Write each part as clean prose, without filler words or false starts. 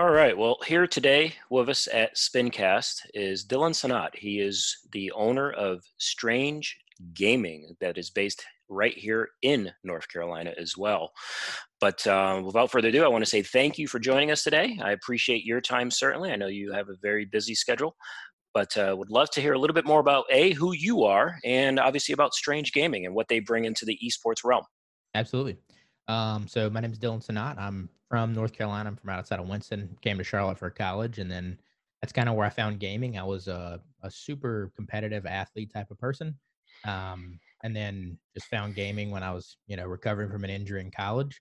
All right. Well, here today with us at SpinCast is Dylan Sinnott. He is the owner of Strange Gaming that is based right here in North Carolina as well. But without further ado, I want to say thank you for joining us today. I appreciate your time, certainly. I know you have a very busy schedule, but would love to hear a little bit more about, A, who you are, and obviously about Strange Gaming and what they bring into the esports realm. Absolutely. So my name is Dylan Sinnott. I'm from North Carolina. I'm from outside of Winston, came to Charlotte for college. And then that's kind of where I found gaming. I was a super competitive athlete type of person. And then just found gaming when I was, recovering from an injury in college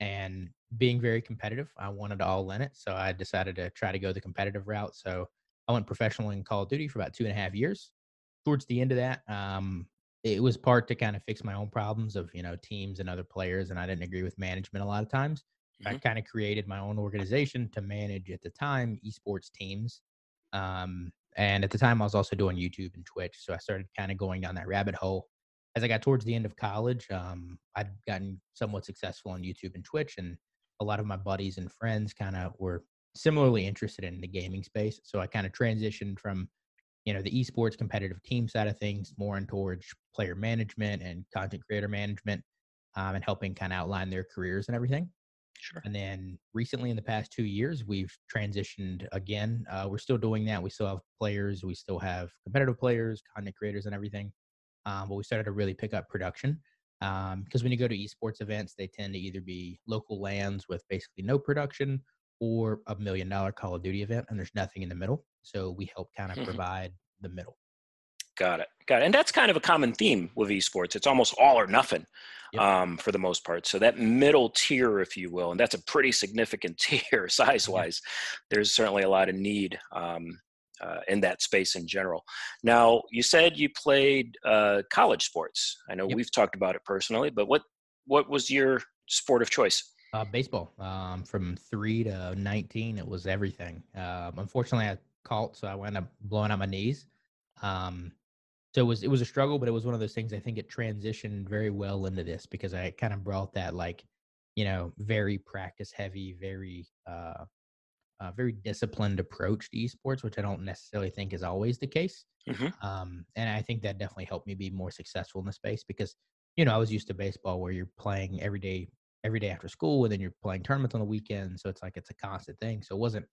and being very competitive. I wanted to all in it. So I decided to try to go the competitive route. So I went professional in Call of Duty for about 2.5 years. Towards the end of that, it was part to kind of fix my own problems of, teams and other players. And I didn't agree with management a lot of times. I kind of created my own organization to manage, at the time, esports teams. And at the time, I was also doing YouTube and Twitch. So I started kind of going down that rabbit hole. As I got towards the end of college, I'd gotten somewhat successful on YouTube and Twitch. And a lot of my buddies and friends kind of were similarly interested in the gaming space. So I kind of transitioned from, the esports competitive team side of things more in towards player management and content creator management, and helping kind of outline their careers and everything. Sure. And then recently in the past 2 years, we've transitioned again. We're still doing that. We still have players. We still have competitive players, content creators and everything. But we started to really pick up production because when you go to esports events, they tend to either be local lands with basically no production or $1 million Call of Duty event. And there's nothing in the middle. So we help kind of provide the middle. Got it. And that's kind of a common theme with esports. It's almost all or nothing, for the most part. So that middle tier, if you will, and that's a pretty significant tier size-wise. There's certainly a lot of need in that space in general. Now, you said you played college sports. I know we've talked about it personally, but what was your sport of choice? Baseball. From 3 to 19, it was everything. Unfortunately, I caught, so I wound up blowing out my knees. So it was a struggle, but it was one of those things. I think it transitioned very well into this because I kind of brought that, very practice heavy, very disciplined approach to esports, which I don't necessarily think is always the case. And I think that definitely helped me be more successful in the space because, I was used to baseball where you're playing every day after school, and then you're playing tournaments on the weekend. So it's a constant thing. So it wasn't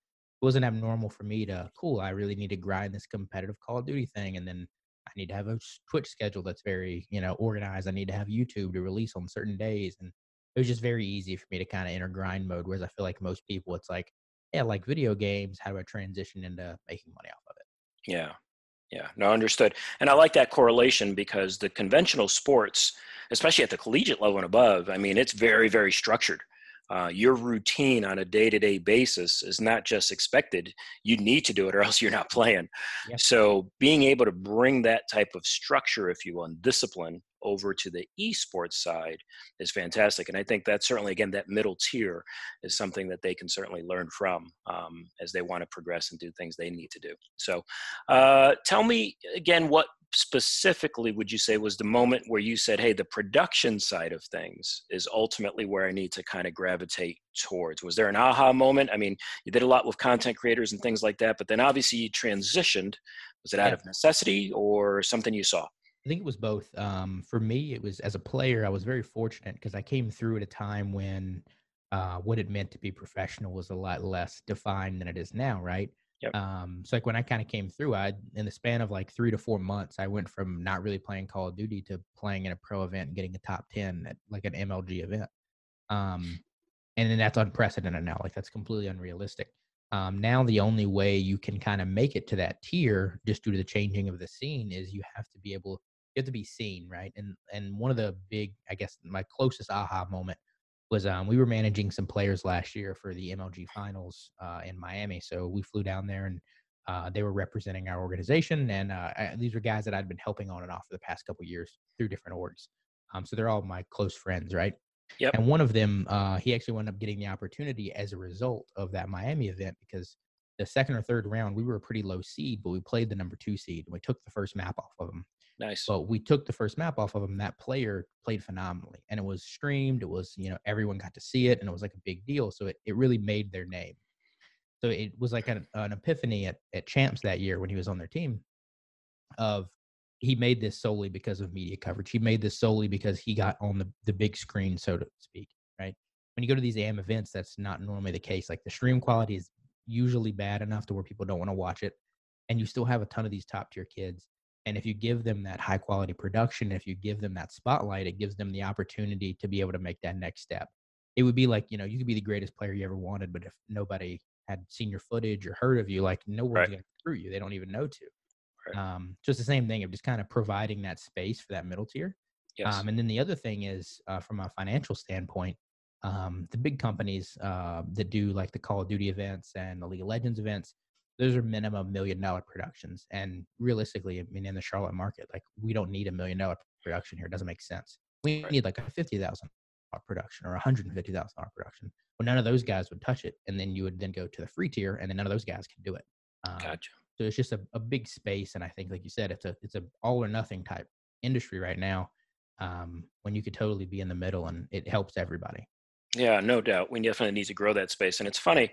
abnormal for me to, I really need to grind this competitive Call of Duty thing. And then I need to have a Twitch schedule that's very, organized. I need to have YouTube to release on certain days. And it was just very easy for me to kind of enter grind mode, whereas I feel like most people, it's like, hey, I like video games. How do I transition into making money off of it? Yeah. No, understood. And I like that correlation because the conventional sports, especially at the collegiate level and above, it's very, very structured. Your routine on a day-to-day basis is not just expected. You need to do it or else you're not playing. Yep. So being able to bring that type of structure, if you will, and discipline over to the esports side is fantastic. And I think that certainly, again, that middle tier is something that they can certainly learn from as they want to progress and do things they need to do. So tell me again, what specifically would you say was the moment where you said, hey, the production side of things is ultimately where I need to kind of gravitate towards? Was there an aha moment? You did a lot with content creators and things like that, but then obviously you transitioned. Was it out of necessity or something you saw? I think it was both. For me, it was as a player, I was very fortunate because I came through at a time when what it meant to be professional was a lot less defined than it is now, right? Yep. So when I kind of came through, in the span of 3 to 4 months, I went from not really playing Call of Duty to playing in a pro event and getting a top 10 at an MLG event. And then that's unprecedented now. That's completely unrealistic. Now the only way you can kind of make it to that tier just due to the changing of the scene is you have to be seen, right? And one of the big, my closest aha moment was we were managing some players last year for the MLG finals in Miami. So we flew down there and they were representing our organization. And these were guys that I'd been helping on and off for the past couple of years through different orgs. So they're all my close friends, right? Yep. And one of them, he actually wound up getting the opportunity as a result of that Miami event because the second or third round, we were a pretty low seed, but we played the number 2 seed and we took the first map off of them. Nice. So we took the first map off of him. That player played phenomenally and it was streamed. It was, everyone got to see it and it was a big deal. So it really made their name. So it was like an epiphany at Champs that year when he was on their team of he made this solely because of media coverage. He made this solely because he got on the big screen, so to speak, right? When you go to these AM events, that's not normally the case. Like the stream quality is usually bad enough to where people don't want to watch it. And you still have a ton of these top tier kids. And if you give them that high quality production, if you give them that spotlight, it gives them the opportunity to be able to make that next step. It would be like, you know, you could be the greatest player you ever wanted, but if nobody had seen your footage or heard of you, like no one's going to recruit you. They don't even know to. Right. Just the same thing of just kind of providing that space for that middle tier. Yes. And then the other thing is from a financial standpoint, the big companies that do like the Call of Duty events and the League of Legends events, those are minimum $1 million productions. And realistically, I mean, in the Charlotte market, like we don't need $1 million production here. It doesn't make sense. We need like a $50,000 production or $150,000 production. Well, none of those guys would touch it. And then you would then go to the free tier and then none of those guys can do it. Gotcha. So it's just a big space. And I think, like you said, it's a all or nothing type industry right now when you could totally be in the middle and it helps everybody. Yeah, no doubt. We definitely need to grow that space. And it's funny.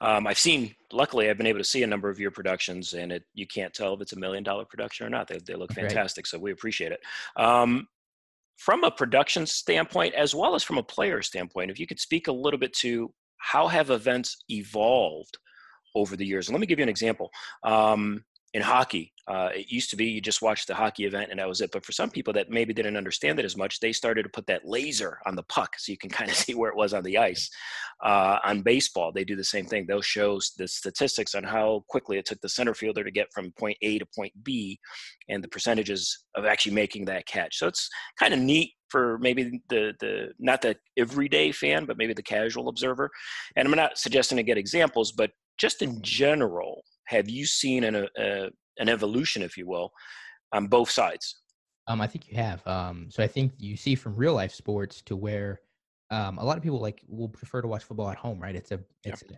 Luckily, I've been able to see a number of your productions and you can't tell if it's $1 million production or not. They look fantastic. Right. So we appreciate it. From a production standpoint, as well as from a player standpoint, if you could speak a little bit to how have events evolved over the years. And let me give you an example. In hockey, it used to be you just watched the hockey event and that was it. But for some people that maybe didn't understand it as much, they started to put that laser on the puck so you can kind of see where it was on the ice. On baseball, they do the same thing. They'll show the statistics on how quickly it took the center fielder to get from point A to point B and the percentages of actually making that catch. So it's kind of neat for maybe the not the everyday fan, but maybe the casual observer. And I'm not suggesting to get examples, but just in general, have you seen an evolution, if you will, on both sides? I think you have. So I think you see from real life sports to where a lot of people like will prefer to watch football at home, right? It's at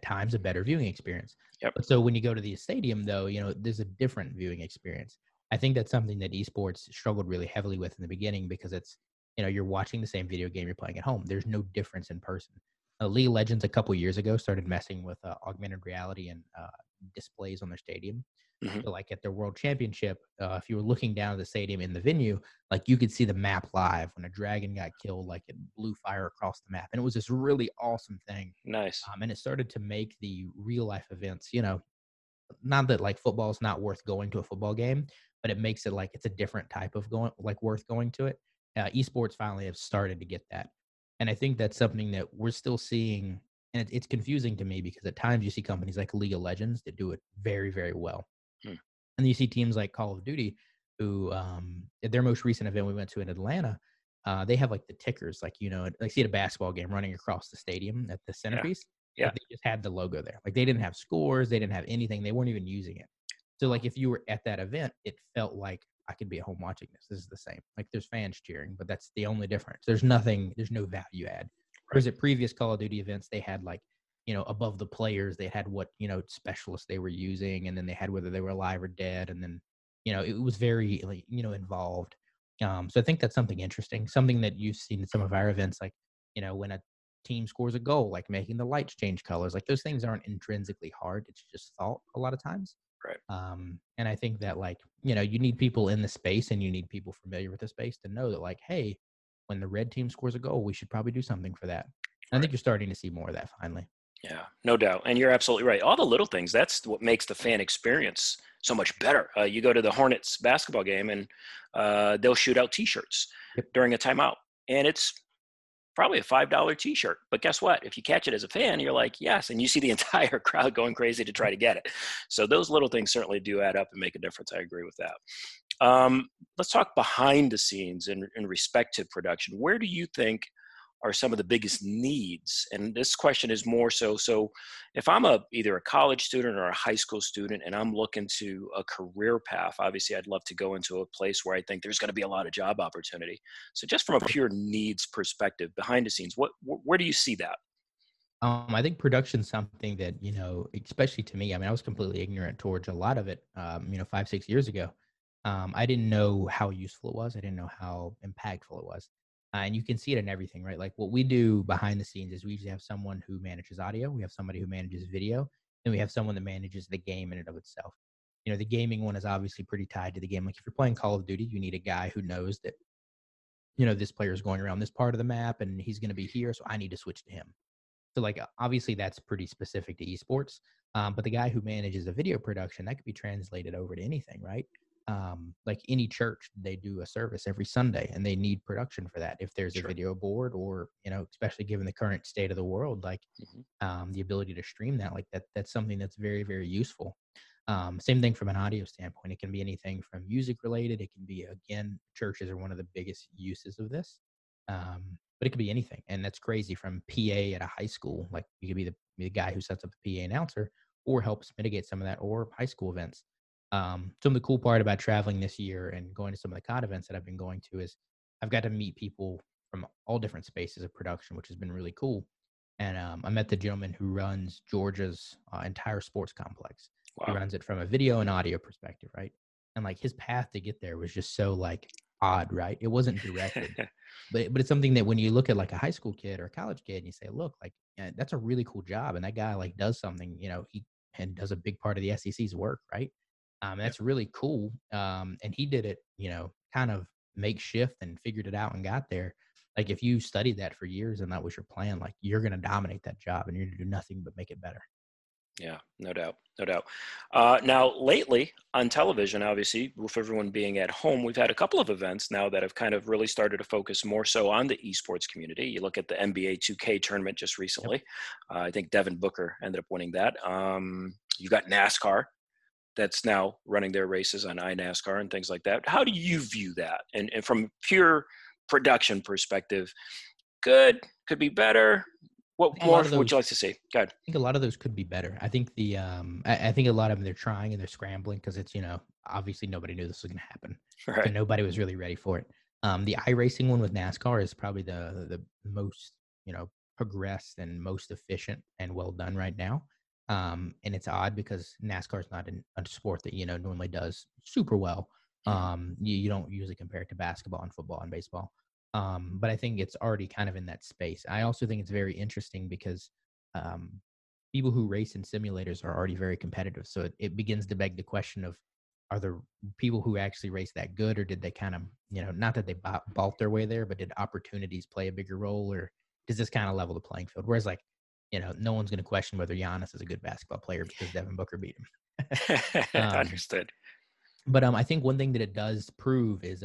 times a better viewing experience. Yep. But so when you go to the stadium, though, you know, there's a different viewing experience. I think that's something that esports struggled really heavily with in the beginning because it's, you know, you're watching the same video game you're playing at home. There's no difference in person. League of Legends a couple years ago started messing with augmented reality and displays on their stadium. Mm-hmm. So like at their world championship, if you were looking down at the stadium in the venue, like you could see the map live. When a dragon got killed, like it blew fire across the map. And it was this really awesome thing. Nice. And it started to make the real life events, you know, not that like football is not worth going to a football game, but it makes it like it's a different type of going, like worth going to it. Esports finally have started to get that. And I think that's something that we're still seeing. And it's confusing to me because at times you see companies like League of Legends that do it very, very well. Hmm. And you see teams like Call of Duty who, at their most recent event we went to in Atlanta, they have like the tickers, like, you know, like see at a basketball game running across the stadium at the centerpiece. Yeah. They just had the logo there. Like they didn't have scores. They didn't have anything. They weren't even using it. So like if you were at that event, it felt like I could be at home watching this. This is the same. Like there's fans cheering, but that's the only difference. There's nothing, there's no value add. Whereas at previous Call of Duty events, they had like, you know, above the players, they had what, you know, specialists they were using, and then they had whether they were alive or dead. And then, you know, it was very, like, you know, involved. So I think that's something interesting, something that you've seen in some of our events, like, you know, when a team scores a goal, like making the lights change colors, like those things aren't intrinsically hard. It's just thought a lot of times. Right. And I think that, like, you know, you need people in the space and you need people familiar with the space to know that, like, hey, when the red team scores a goal, we should probably do something for that. Right. I think you're starting to see more of that finally. Yeah, no doubt. And you're absolutely right. All the little things, that's what makes the fan experience so much better. You go to the Hornets basketball game and they'll shoot out T-shirts during a timeout. And it's probably a $5 T-shirt. But guess what? If you catch it as a fan, you're like, yes. And you see the entire crowd going crazy to try to get it. So those little things certainly do add up and make a difference. I agree with that. Let's talk behind the scenes in respect to production. Where do you think are some of the biggest needs? And this question is more so if I'm either a college student or a high school student and I'm looking to a career path, obviously I'd love to go into a place where I think there's going to be a lot of job opportunity. So just from a pure needs perspective, behind the scenes, where do you see that? I think production's something that, you know, especially to me, I mean, I was completely ignorant towards a lot of it, you know, 5-6 years ago. I didn't know how useful it was. I didn't know how impactful it was. And you can see it in everything, right? Like what we do behind the scenes is we usually have someone who manages audio. We have somebody who manages video. Then we have someone that manages the game in and of itself. You know, the gaming one is obviously pretty tied to the game. Like if you're playing Call of Duty, you need a guy who knows that, you know, this player is going around this part of the map and he's going to be here, so I need to switch to him. So like, obviously that's pretty specific to esports, but the guy who manages a video production, that could be translated over to anything, right? Like any church, they do a service every Sunday and they need production for that. If there's a video board or, you know, especially given the current state of the world, like the ability to stream that, like that's something that's very, very useful. Same thing from an audio standpoint. It can be anything from music related. It can be, again, churches are one of the biggest uses of this. But it could be anything. And that's crazy, from PA at a high school. Like you could be the guy who sets up the PA announcer or helps mitigate some of that, or high school events. Some of the cool part about traveling this year and going to some of the COD events that I've been going to is I've got to meet people from all different spaces of production, which has been really cool. And I met the gentleman who runs Georgia's entire sports complex. Wow. He runs it from a video and audio perspective, right? And like his path to get there was just so like odd, right? It wasn't directed, but it's something that when you look at like a high school kid or a college kid and you say, look, like that's a really cool job. And that guy like does something, you know, he does a big part of the SEC's work, right? That's really cool. And he did it, you know, kind of makeshift and figured it out and got there. Like if you studied that for years and that was your plan, like you're going to dominate that job and you're going to do nothing but make it better. Yeah, no doubt. No doubt. Now, lately on television, obviously, with everyone being at home, we've had a couple of events now that have kind of really started to focus more so on the esports community. You look at the NBA 2K tournament just recently. Yep. I think Devin Booker ended up winning that. You got NASCAR that's now running their races on iNASCAR and things like that. How do you view that? And from pure production perspective, good, could be better. What more would you like to see? Go ahead. I think a lot of those could be better. I think the I think a lot of them, they're trying and they're scrambling because it's, you know, obviously nobody knew this was going to happen. Right. So nobody was really ready for it. The iRacing one with NASCAR is probably the most, you know, progressed and most efficient and well done right now. And it's odd because NASCAR is not a sport that, you know, normally does super well. You don't usually compare it to basketball and football and baseball. But I think it's already kind of in that space. I also think it's very interesting because people who race in simulators are already very competitive. So it begins to beg the question of, are the people who actually race that good, or did they kind of, you know, not that they bought their way there, but did opportunities play a bigger role, or does this kind of level the playing field? Whereas like, you know, no one's going to question whether Giannis is a good basketball player because Devin Booker beat him. Understood. But I think one thing that it does prove is,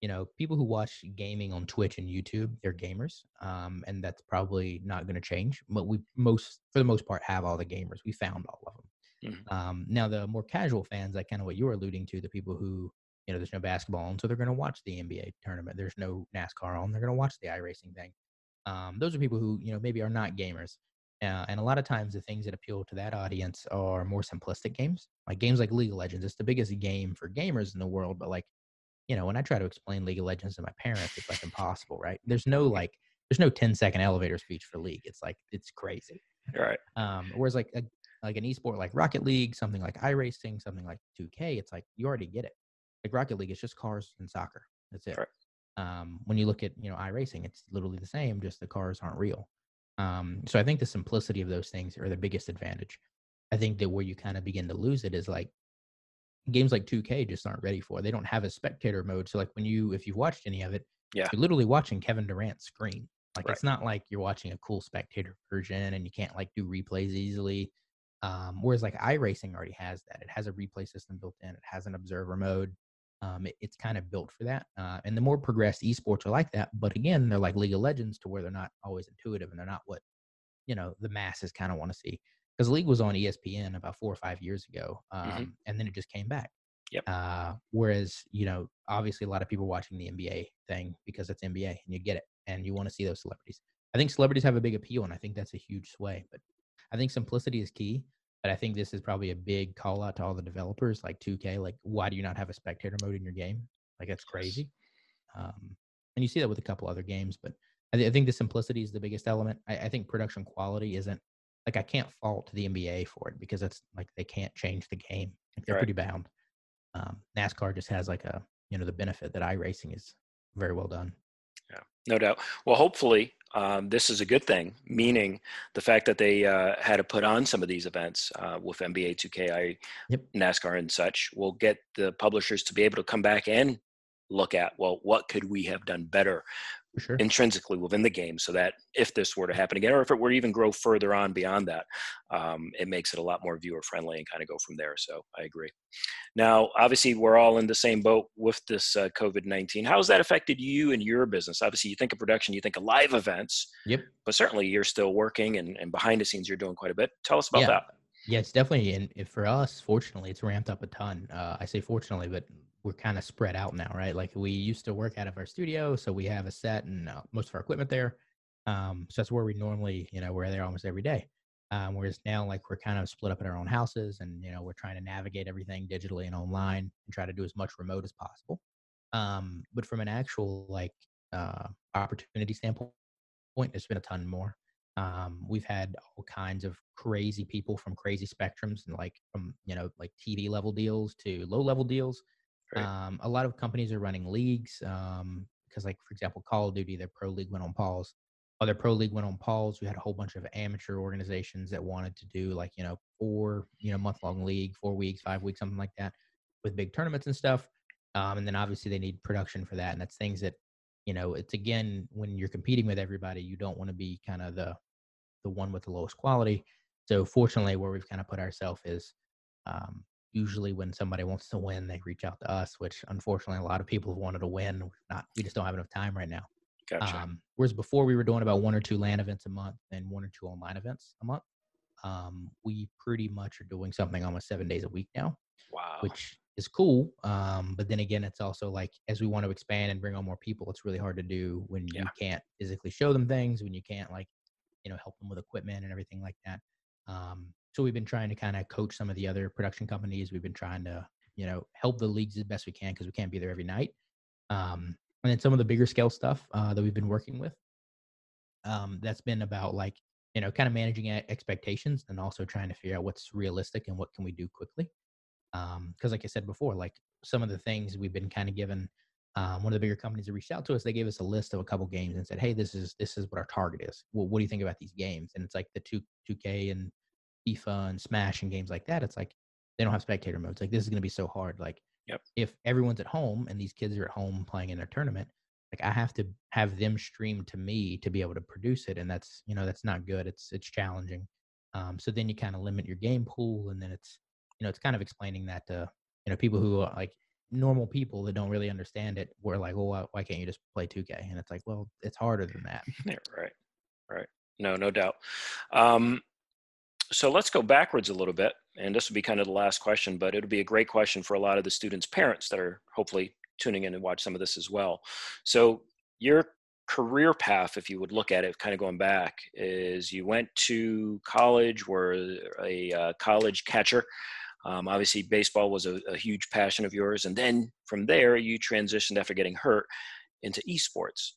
you know, people who watch gaming on Twitch and YouTube, they're gamers, and that's probably not going to change. But we for the most part, have all the gamers. We found all of them. Mm-hmm. Now, the more casual fans, like kind of what you were alluding to, the people who, you know, there's no basketball on, so they're going to watch the NBA tournament. There's no NASCAR on, they're going to watch the iRacing thing. Those are people who, you know, maybe are not gamers. And a lot of times the things that appeal to that audience are more simplistic games like League of Legends. It's the biggest game for gamers in the world. But like, you know, when I try to explain League of Legends to my parents, it's like impossible, right? There's no 10-second elevator speech for League. It's like, it's crazy. Right. Whereas like, an esport like Rocket League, something like iRacing, something like 2K, it's like, you already get it. Like Rocket League, it's just cars and soccer. That's it. Right. When you look at, you know, iRacing, it's literally the same, just the cars aren't real. So I think the simplicity of those things are the biggest advantage. I think that where you kind of begin to lose it is like games like 2K just aren't ready for. They don't have a spectator mode. So like if you've watched any of it, you're literally watching Kevin Durant's screen. Like It's not like you're watching a cool spectator version and you can't like do replays easily. Whereas like iRacing already has that. It has a replay system built in. It has an observer mode. It's kind of built for that. And the more progressed esports are like that. But again, they're like League of Legends to where they're not always intuitive and they're not what, you know, the masses kind of want to see. Because League was on ESPN about 4 or 5 years ago, and then it just came back. Yep. Whereas, you know, obviously a lot of people watching the NBA thing because it's NBA and you get it and you want to see those celebrities. I think celebrities have a big appeal, and I think that's a huge sway. But I think simplicity is key. But I think this is probably a big call out to all the developers, like 2K. Like, why do you not have a spectator mode in your game? Like, that's crazy. And you see that with a couple other games. But I think the simplicity is the biggest element. I think production quality isn't – like, I can't fault the NBA for it because that's – like, they can't change the game. Like, they're pretty bound. NASCAR just has, like, the benefit that iRacing is very well done. Yeah, No doubt. Well, hopefully this is a good thing, meaning the fact that they had to put on some of these events with NBA 2K, NASCAR and such, will get the publishers to be able to come back and look at, well, what could we have done better intrinsically within the game, so that if this were to happen again, or if it were to even grow further on beyond that, it makes it a lot more viewer friendly and kind of go from there. So I agree. Now, obviously, we're all in the same boat with this COVID-19. How has that affected you and your business? Obviously, you think of production, you think of live events, but certainly you're still working and behind the scenes, you're doing quite a bit. Tell us about that. Yeah, it's definitely, and for us, fortunately, it's ramped up a ton. I say fortunately, but we're kind of spread out now, right? Like we used to work out of our studio, so we have a set and most of our equipment there. So that's where we normally, you know, we're there almost every day. Whereas now, like we're kind of split up in our own houses, and you know, we're trying to navigate everything digitally and online, and try to do as much remote as possible. But from an actual like opportunity standpoint, it's been a ton more. We've had all kinds of crazy people from crazy spectrums, and like from you know, like TV level deals to low level deals. A lot of companies are running leagues because, like, for example, Call of Duty, their pro league went on pause. Other pro league went on pause. We had a whole bunch of amateur organizations that wanted to do, like, you know, month-long league, 4 weeks, 5 weeks, something like that with big tournaments and stuff. And then, obviously, they need production for that. And that's things that, you know, it's, again, when you're competing with everybody, you don't want to be kind of the one with the lowest quality. So, fortunately, where we've kind of put ourselves is usually when somebody wants to win, they reach out to us, which unfortunately a lot of people have wanted to win. We just don't have enough time right now. Gotcha. Whereas before we were doing about 1 or 2 LAN events a month and 1 or 2 online events a month. We pretty much are doing something almost 7 days a week now, which is cool. But then again, it's also like, as we want to expand and bring on more people, it's really hard to do when you can't physically show them things, when you can't like, you know, help them with equipment and everything like that. So we've been trying to kind of coach some of the other production companies. We've been trying to, you know, help the leagues as best we can because we can't be there every night. And then some of the bigger scale stuff that we've been working with, that's been about like, you know, kind of managing expectations and also trying to figure out what's realistic and what can we do quickly. Because like I said before, like some of the things we've been kind of given, one of the bigger companies that reached out to us, they gave us a list of a couple games and said, hey, this is what our target is. Well, what do you think about these games? And it's like the 2K and FIFA and Smash and games like that. It's like they don't have spectator modes. Like this is going to be so hard. Like if everyone's at home and these kids are at home playing in their tournament, like I have to have them stream to me to be able to produce it, and that's, you know, that's not good. It's challenging. So then you kind of limit your game pool, and then it's, you know, it's kind of explaining that to, you know, people who are like normal people that don't really understand it. We're like, well, why can't you just play 2K? And it's like, well, it's harder than that. Right. No doubt. So let's go backwards a little bit, and this will be kind of the last question, but it'll be a great question for a lot of the students' parents that are hopefully tuning in and watch some of this as well. So your career path, if you would look at it, kind of going back, is you went to college, were a college catcher. Obviously, baseball was a huge passion of yours. And then from there, you transitioned after getting hurt into esports.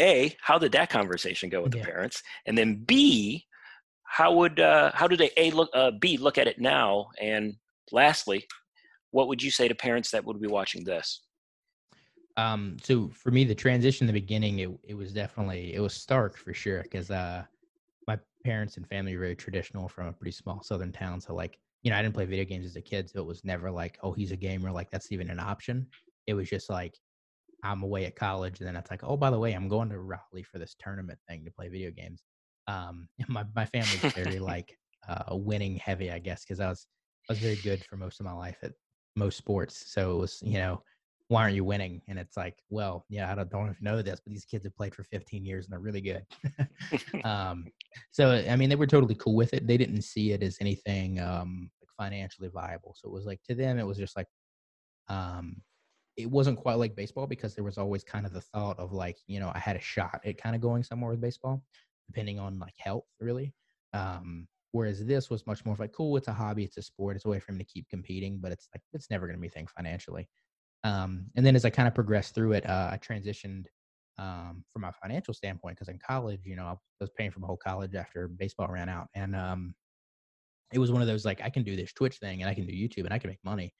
A, how did that conversation go with the parents? And then B, how do they B, look at it now? And lastly, what would you say to parents that would be watching this? So for me, the transition in the beginning, it was definitely, it was stark for sure. Cause, my parents and family were very traditional from a pretty small Southern town. So like, you know, I didn't play video games as a kid. So it was never like, oh, he's a gamer. Like that's even an option. It was just like, I'm away at college. And then it's like, oh, by the way, I'm going to Raleigh for this tournament thing to play video games. My family's very like winning heavy, I guess, because I was very good for most of my life at most sports. So it was, you know, why aren't you winning? And it's like, well, yeah, I don't know if you know this, but these kids have played for 15 years and they're really good. So I mean, they were totally cool with it. They didn't see it as anything like financially viable. So it was like to them, it was just like it wasn't quite like baseball because there was always kind of the thought of like, you know, I had a shot at kind of going somewhere with baseball, depending on like health really. Whereas this was much more of like, cool, it's a hobby, it's a sport, it's a way for him to keep competing, but it's like, it's never going to be a thing financially. And then as I kind of progressed through it, I transitioned from my financial standpoint, because in college, you know, I was paying for my whole college after baseball ran out. And it was one of those like, I can do this Twitch thing and I can do YouTube and I can make money.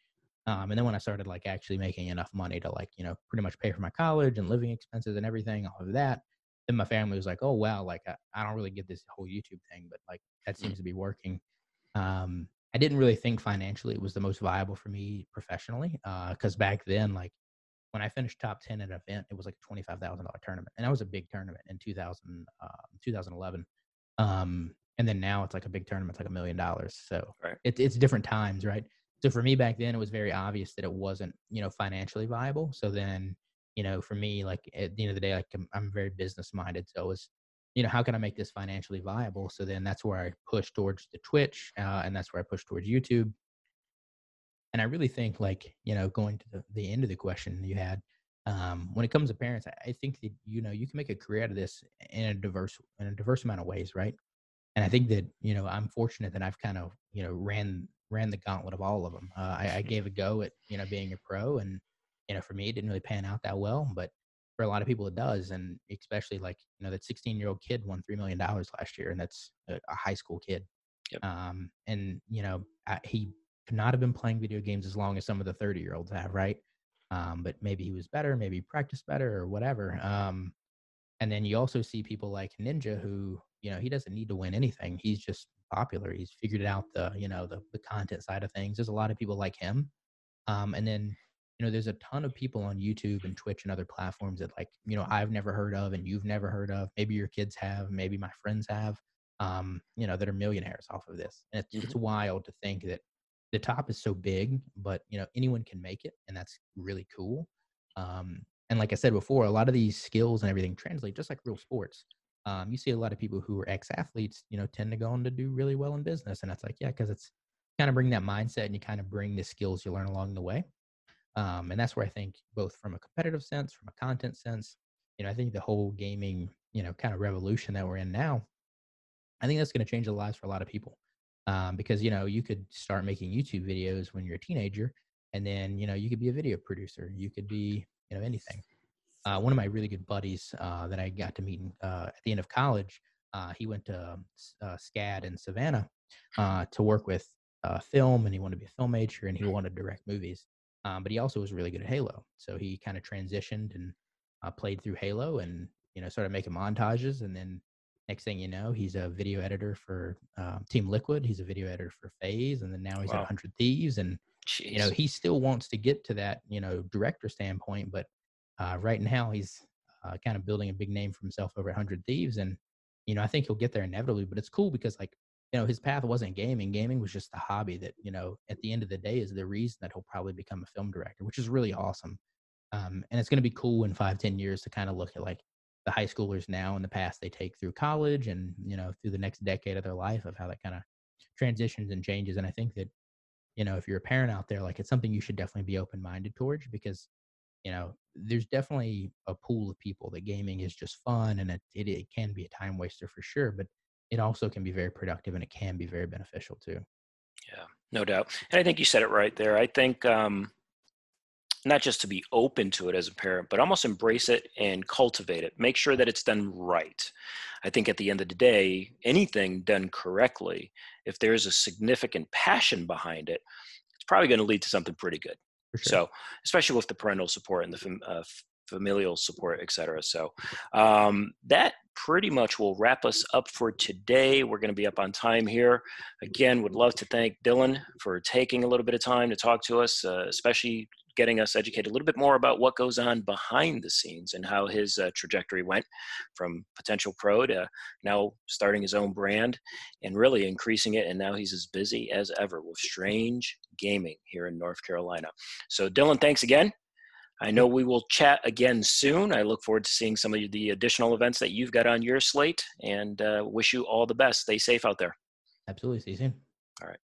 And then when I started like actually making enough money to like, you know, pretty much pay for my college and living expenses and everything, all of that, then my family was like, oh, wow, like I don't really get this whole YouTube thing, but like that seems to be working. I didn't really think financially it was the most viable for me professionally, because back then, like when I finished top 10 at an event, it was like a $25,000 tournament. And that was a big tournament in 2011. And then now it's like a big tournament, it's like $1 million. So right. It's different times, right? So for me back then, it was very obvious that it wasn't, you know, financially viable. So then, you know, for me, like at the end of the day, like I'm very business minded. So it was, you know, how can I make this financially viable? So then that's where I push towards the Twitch, and that's where I push towards YouTube. And I really think, like, you know, going to the end of the question you had, when it comes to parents, I think that, you know, you can make a career out of this in a diverse amount of ways, right? And I think that, you know, I'm fortunate that I've kind of, you know, ran the gauntlet of all of them. I gave a go at, you know, being a pro, and, you know, for me, it didn't really pan out that well, but for a lot of people it does. And especially like, you know, that 16-year-old kid won $3 million last year, and that's a high school kid. Yep. And, you know, he could not have been playing video games as long as some of the 30-year-olds have, right? But maybe he was better, maybe he practiced better or whatever. And then you also see people like Ninja who, you know, he doesn't need to win anything. He's just popular. He's figured out the, you know, the content side of things. There's a lot of people like him. And then, you know, there's a ton of people on YouTube and Twitch and other platforms that, like, you know, I've never heard of and you've never heard of. Maybe your kids have, maybe my friends have, you know, that are millionaires off of this. And it's wild to think that the top is so big, but, you know, anyone can make it. And that's really cool. And like I said before, a lot of these skills and everything translate just like real sports. You see a lot of people who are ex-athletes, you know, tend to go on to do really well in business. And that's like, yeah, because it's kind of bring that mindset and you kind of bring the skills you learn along the way. And that's where I think both from a competitive sense, from a content sense, you know, I think the whole gaming, you know, kind of revolution that we're in now, I think that's going to change the lives for a lot of people. Because, you know, you could start making YouTube videos when you're a teenager, and then, you know, you could be a video producer, you could be, you know, anything. One of my really good buddies that I got to meet at the end of college, he went to SCAD in Savannah to work with film, and he wanted to be a film major, and he wanted to direct movies. But he also was really good at Halo. So he kind of transitioned and played through Halo and, you know, started making montages. And then next thing you know, he's a video editor for Team Liquid. He's a video editor for FaZe. And then now he's at 100 Thieves. And, Jeez. You know, he still wants to get to that, you know, director standpoint, but right now he's kind of building a big name for himself over 100 Thieves. And, you know, I think he'll get there inevitably, but it's cool because, like, you know, his path wasn't gaming. Gaming was just the hobby that, you know, at the end of the day is the reason that he'll probably become a film director, which is really awesome. And it's going to be cool in 5-10 years to kind of look at, like, the high schoolers now and the path they take through college and, you know, through the next decade of their life, of how that kind of transitions and changes. And I think that, you know, if you're a parent out there, like, it's something you should definitely be open-minded towards, because, you know, there's definitely a pool of people that gaming is just fun, and it can be a time waster for sure, but it also can be very productive, and it can be very beneficial too. Yeah, no doubt. And I think you said it right there. I think not just to be open to it as a parent, but almost embrace it and cultivate it. Make sure that it's done right. I think at the end of the day, anything done correctly, if there is a significant passion behind it, it's probably going to lead to something pretty good. Sure. So, especially with the parental support and the familial support, et cetera. So that pretty much will wrap us up for today. We're going to be up on time here. Again, would love to thank Dylan for taking a little bit of time to talk to us, especially getting us educated a little bit more about what goes on behind the scenes and how his trajectory went from potential pro to now starting his own brand and really increasing it. And now he's as busy as ever with Strange Gaming here in North Carolina. So Dylan, thanks again. I know we will chat again soon. I look forward to seeing some of the additional events that you've got on your slate, and wish you all the best. Stay safe out there. Absolutely. See you soon. All right.